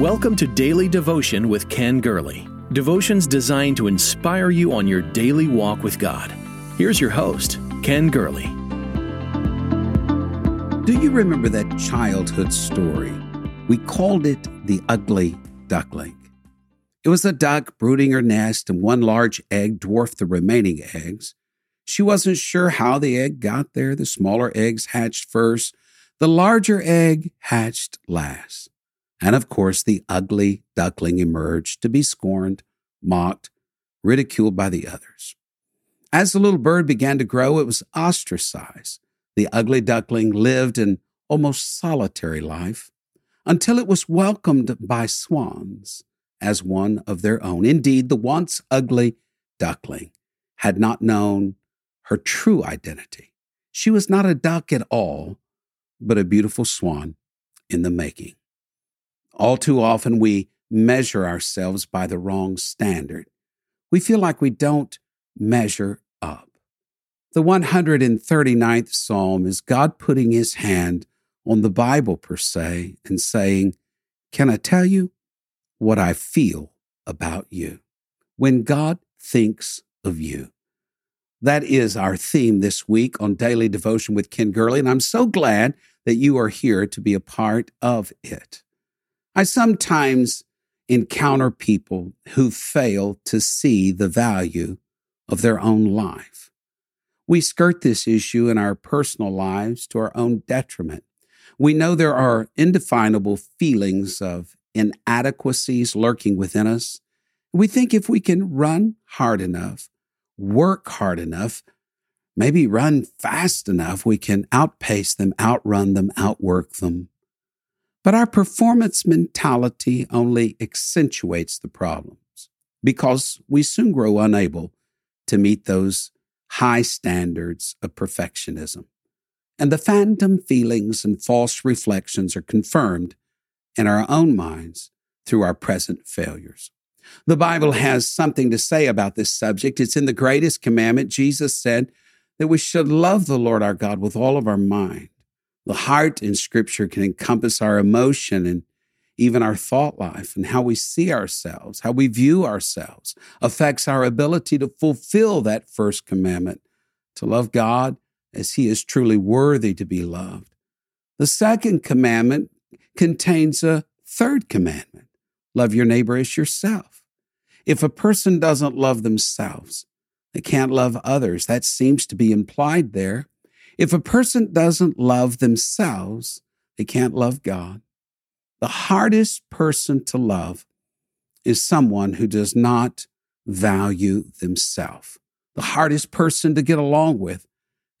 Welcome to Daily Devotion with Ken Gurley. Devotions designed to inspire you on your daily walk with God. Here's your host, Ken Gurley. Do you remember that childhood story? We called it the ugly duckling. It was a duck brooding her nest, and one large egg dwarfed the remaining eggs. She wasn't sure how the egg got there. The smaller eggs hatched first. The larger egg hatched last. And of course, the ugly duckling emerged to be scorned, mocked, ridiculed by the others. As the little bird began to grow, it was ostracized. The ugly duckling lived an almost solitary life until it was welcomed by swans as one of their own. Indeed, the once ugly duckling had not known her true identity. She was not a duck at all, but a beautiful swan in the making. All too often, we measure ourselves by the wrong standard. We feel like we don't measure up. The 139th Psalm is God putting his hand on the Bible, per se, and saying, "Can I tell you what I feel about you?" When God thinks of you. That is our theme this week on Daily Devotion with Ken Gurley, and I'm so glad that you are here to be a part of it. I sometimes encounter people who fail to see the value of their own life. We skirt this issue in our personal lives to our own detriment. We know there are indefinable feelings of inadequacies lurking within us. We think if we can run hard enough, work hard enough, maybe run fast enough, we can outpace them, outrun them, outwork them. But our performance mentality only accentuates the problems because we soon grow unable to meet those high standards of perfectionism. And the phantom feelings and false reflections are confirmed in our own minds through our present failures. The Bible has something to say about this subject. It's in the greatest commandment. Jesus said that we should love the Lord our God with all of our mind. The heart in Scripture can encompass our emotion and even our thought life, and how we see ourselves, how we view ourselves, affects our ability to fulfill that first commandment, to love God as he is truly worthy to be loved. The second commandment contains a third commandment, love your neighbor as yourself. If a person doesn't love themselves, they can't love others. That seems to be implied there. If a person doesn't love themselves, they can't love God. The hardest person to love is someone who does not value themselves. The hardest person to get along with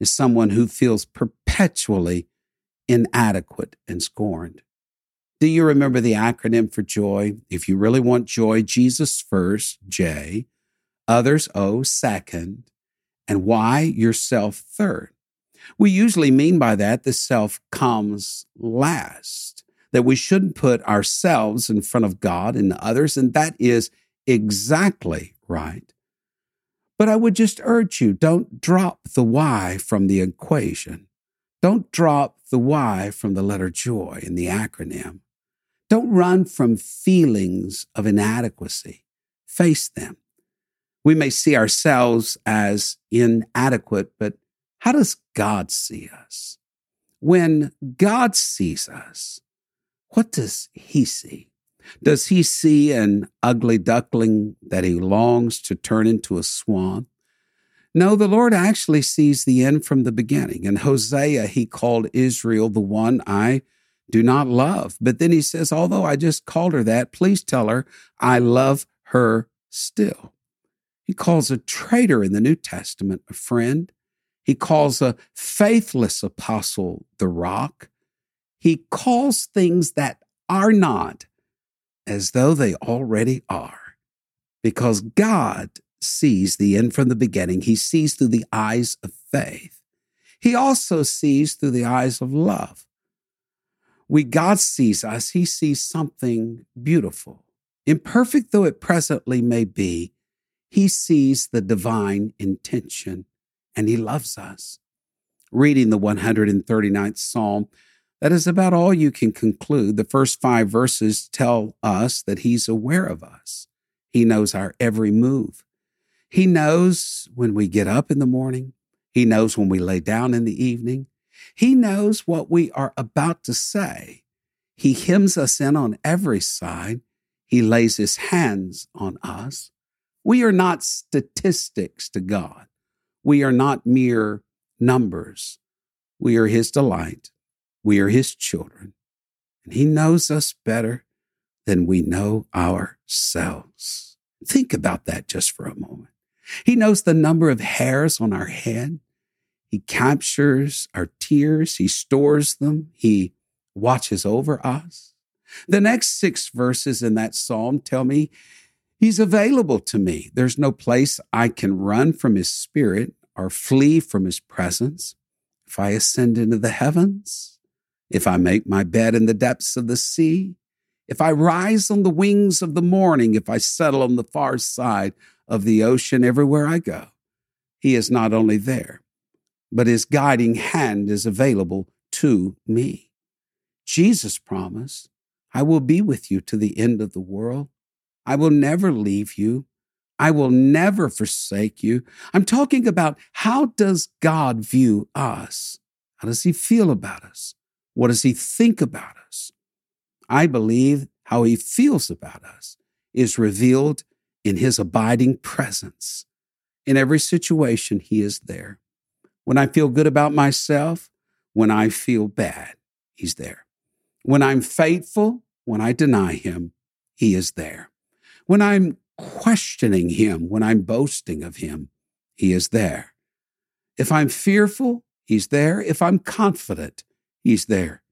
is someone who feels perpetually inadequate and scorned. Do you remember the acronym for joy? If you really want joy, Jesus first, J, others, O, second, and Y, yourself, third. We usually mean by that the self comes last, that we shouldn't put ourselves in front of God and others, and that is exactly right. But I would just urge you, don't drop the Y from the equation. Don't drop the Y from the letter joy in the acronym. Don't run from feelings of inadequacy. Face them. We may see ourselves as inadequate, but how does God see us? When God sees us, what does he see? Does he see an ugly duckling that he longs to turn into a swan? No, the Lord actually sees the end from the beginning. In Hosea, he called Israel the one I do not love. But then he says, although I just called her that, please tell her I love her still. He calls a traitor in the New Testament a friend. He calls a faithless apostle the rock. He calls things that are not as though they already are, because God sees the end from the beginning. He sees through the eyes of faith. He also sees through the eyes of love. When God sees us, he sees something beautiful. Imperfect though it presently may be, he sees the divine intention. And he loves us. Reading the 139th Psalm, That is about all you can conclude. The first 5 verses tell us that he's aware of us. He knows our every move. He knows when we get up in the morning. He knows when we lay down in the evening. He knows what we are about to say. He hems us in on every side. He lays his hands on us. We are not statistics to God. We are not mere numbers. We are his delight. We are his children. And he knows us better than we know ourselves. Think about that just for a moment. He knows the number of hairs on our head. He captures our tears. He stores them. He watches over us. The next 6 verses in that psalm tell me he's available to me. There's no place I can run from his spirit or flee from his presence. If I ascend into the heavens, if I make my bed in the depths of the sea, if I rise on the wings of the morning, if I settle on the far side of the ocean, everywhere I go, he is not only there, but his guiding hand is available to me. Jesus promised, I will be with you to the end of the world. I will never leave you. I will never forsake you. I'm talking about, how does God view us? How does he feel about us? What does he think about us? I believe how he feels about us is revealed in his abiding presence. In every situation, he is there. When I feel good about myself, when I feel bad, he's there. When I'm faithful, when I deny him, he is there. When I'm questioning him, when I'm boasting of him, he is there. If I'm fearful, he's there. If I'm confident, he's there.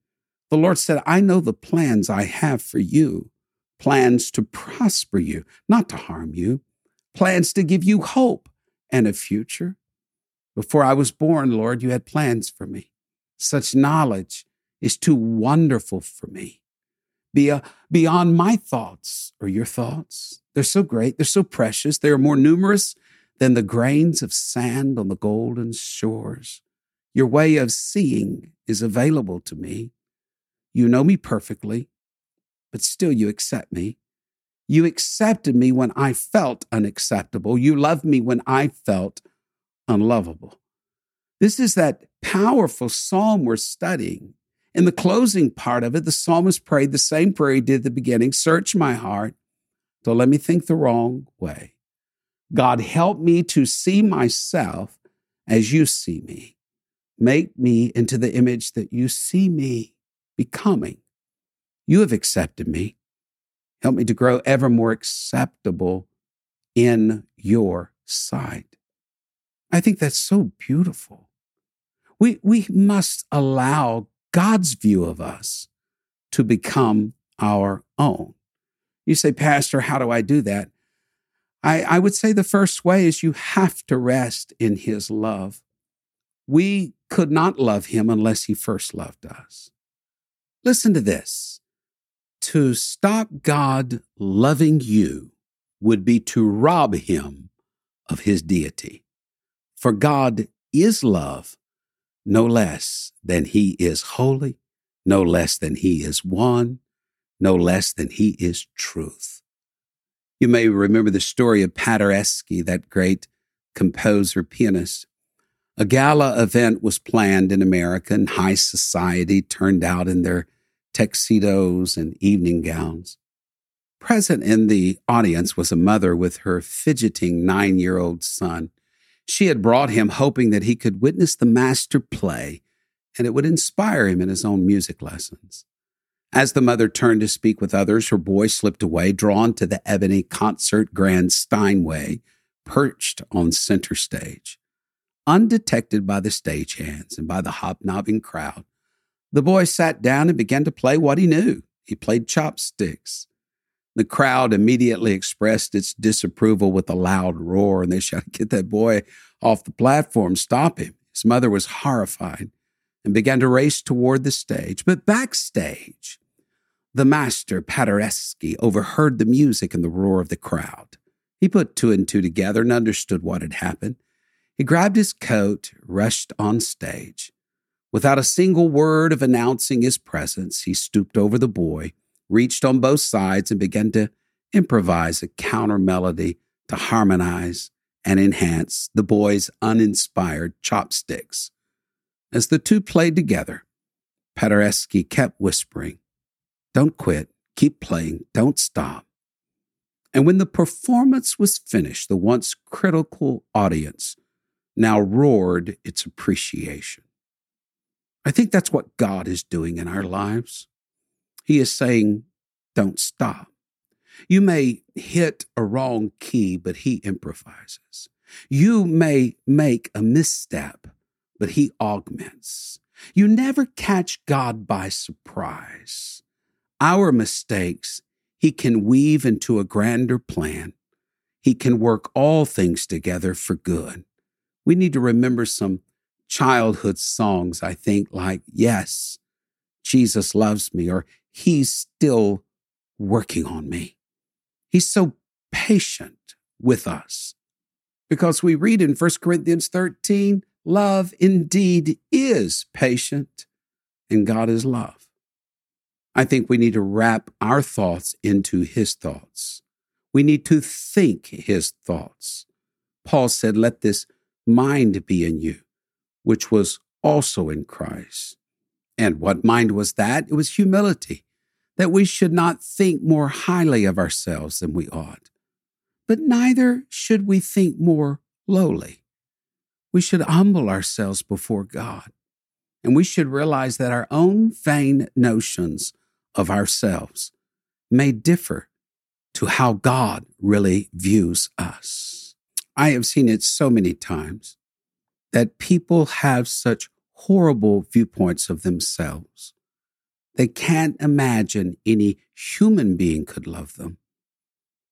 The Lord said, I know the plans I have for you, plans to prosper you, not to harm you, plans to give you hope and a future. Before I was born, Lord, you had plans for me. Such knowledge is too wonderful for me. Beyond my thoughts or your thoughts. They're so great. They're so precious. They are more numerous than the grains of sand on the golden shores. Your way of seeing is available to me. You know me perfectly, but still you accept me. You accepted me when I felt unacceptable. You loved me when I felt unlovable. This is that powerful psalm we're studying. In the closing part of it, the psalmist prayed the same prayer he did at the beginning. Search my heart. Don't let me think the wrong way. God, help me to see myself as you see me. Make me into the image that you see me becoming. You have accepted me. Help me to grow ever more acceptable in your sight. I think that's so beautiful. We must allow God's view of us to become our own. You say, Pastor, how do I do that? I would say the first way is you have to rest in his love. We could not love him unless he first loved us. Listen to this. To stop God loving you would be to rob him of his deity. For God is love, no less than he is holy, no less than he is one, no less than he is truth. You may remember the story of Paderewski, that great composer pianist. A gala event was planned in America, and high society turned out in their tuxedos and evening gowns. Present in the audience was a mother with her fidgeting 9-year-old son. She had brought him hoping that he could witness the master play and it would inspire him in his own music lessons. As the mother turned to speak with others, her boy slipped away, drawn to the ebony concert grand Steinway, perched on center stage. Undetected by the stagehands and by the hobnobbing crowd, the boy sat down and began to play what he knew. He played chopsticks. The crowd immediately expressed its disapproval with a loud roar, and they shouted, get that boy off the platform, stop him. His mother was horrified and began to race toward the stage. But backstage, the master, Paderewski, overheard the music and the roar of the crowd. He put 2 and 2 together and understood what had happened. He grabbed his coat, rushed on stage. Without a single word of announcing his presence, he stooped over the boy, reached on both sides, and began to improvise a counter melody to harmonize and enhance the boy's uninspired chopsticks. As the two played together, Paderewski kept whispering, "Don't quit, keep playing, don't stop." And when the performance was finished, the once critical audience now roared its appreciation. I think that's what God is doing in our lives. He is saying, don't stop. You may hit a wrong key, but he improvises. You may make a misstep, but he augments. You never catch God by surprise. Our mistakes, he can weave into a grander plan. He can work all things together for good. We need to remember some childhood songs, I think, like, "Yes, Jesus loves me," or "He's still working on me." He's so patient with us because we read in 1 Corinthians 13, love indeed is patient and God is love. I think we need to wrap our thoughts into his thoughts. We need to think his thoughts. Paul said, let this mind be in you, which was also in Christ. And what mind was that? It was humility, that we should not think more highly of ourselves than we ought, but neither should we think more lowly. We should humble ourselves before God, and we should realize that our own vain notions of ourselves may differ to how God really views us. I have seen it so many times that people have such horrible viewpoints of themselves. They can't imagine any human being could love them.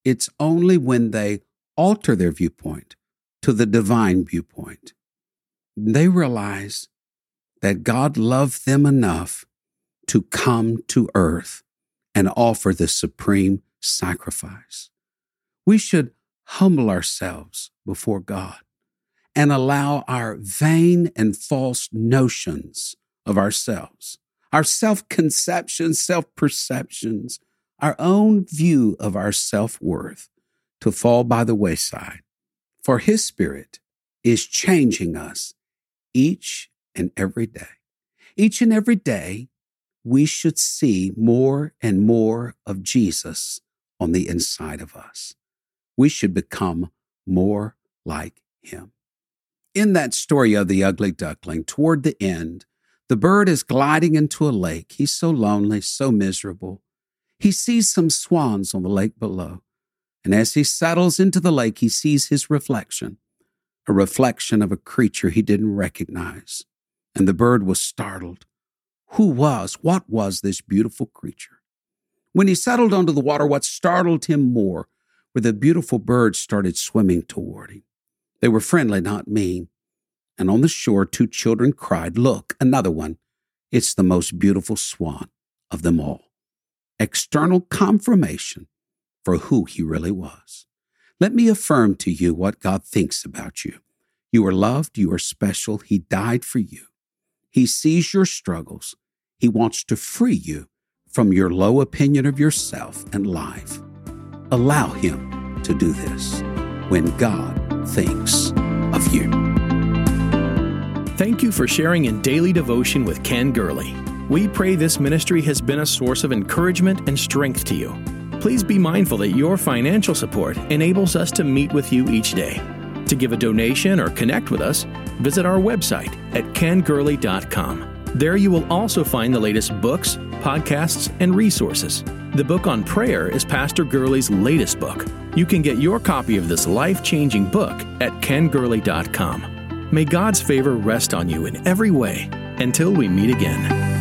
It's only when they alter their viewpoint to the divine viewpoint, they realize that God loved them enough to come to earth and offer the supreme sacrifice. We should humble ourselves before God and allow our vain and false notions of ourselves, our self-conceptions, self-perceptions, our own view of our self-worth to fall by the wayside. For his Spirit is changing us each and every day. Each and every day, we should see more and more of Jesus on the inside of us. We should become more like him. In that story of the ugly duckling, toward the end, the bird is gliding into a lake. He's so lonely, so miserable. He sees some swans on the lake below. And as he settles into the lake, he sees his reflection, a reflection of a creature he didn't recognize. And the bird was startled. What was this beautiful creature? When he settled onto the water, what startled him more were the beautiful birds started swimming toward him. They were friendly, not mean. And on the shore, two children cried, "Look, another one. It's the most beautiful swan of them all." External confirmation for who he really was. Let me affirm to you what God thinks about you. You are loved. You are special. He died for you. He sees your struggles. He wants to free you from your low opinion of yourself and life. Allow him to do this when God thinks of you. Thank you for sharing in Daily Devotion with Ken Gurley. We pray this ministry has been a source of encouragement and strength to you. Please be mindful that your financial support enables us to meet with you each day. To give a donation or connect with us, visit our website at kengurley.com. There you will also find the latest books, podcasts, and resources. The book on prayer is Pastor Gurley's latest book. You can get your copy of this life-changing book at kengurley.com. May God's favor rest on you in every way. Until we meet again.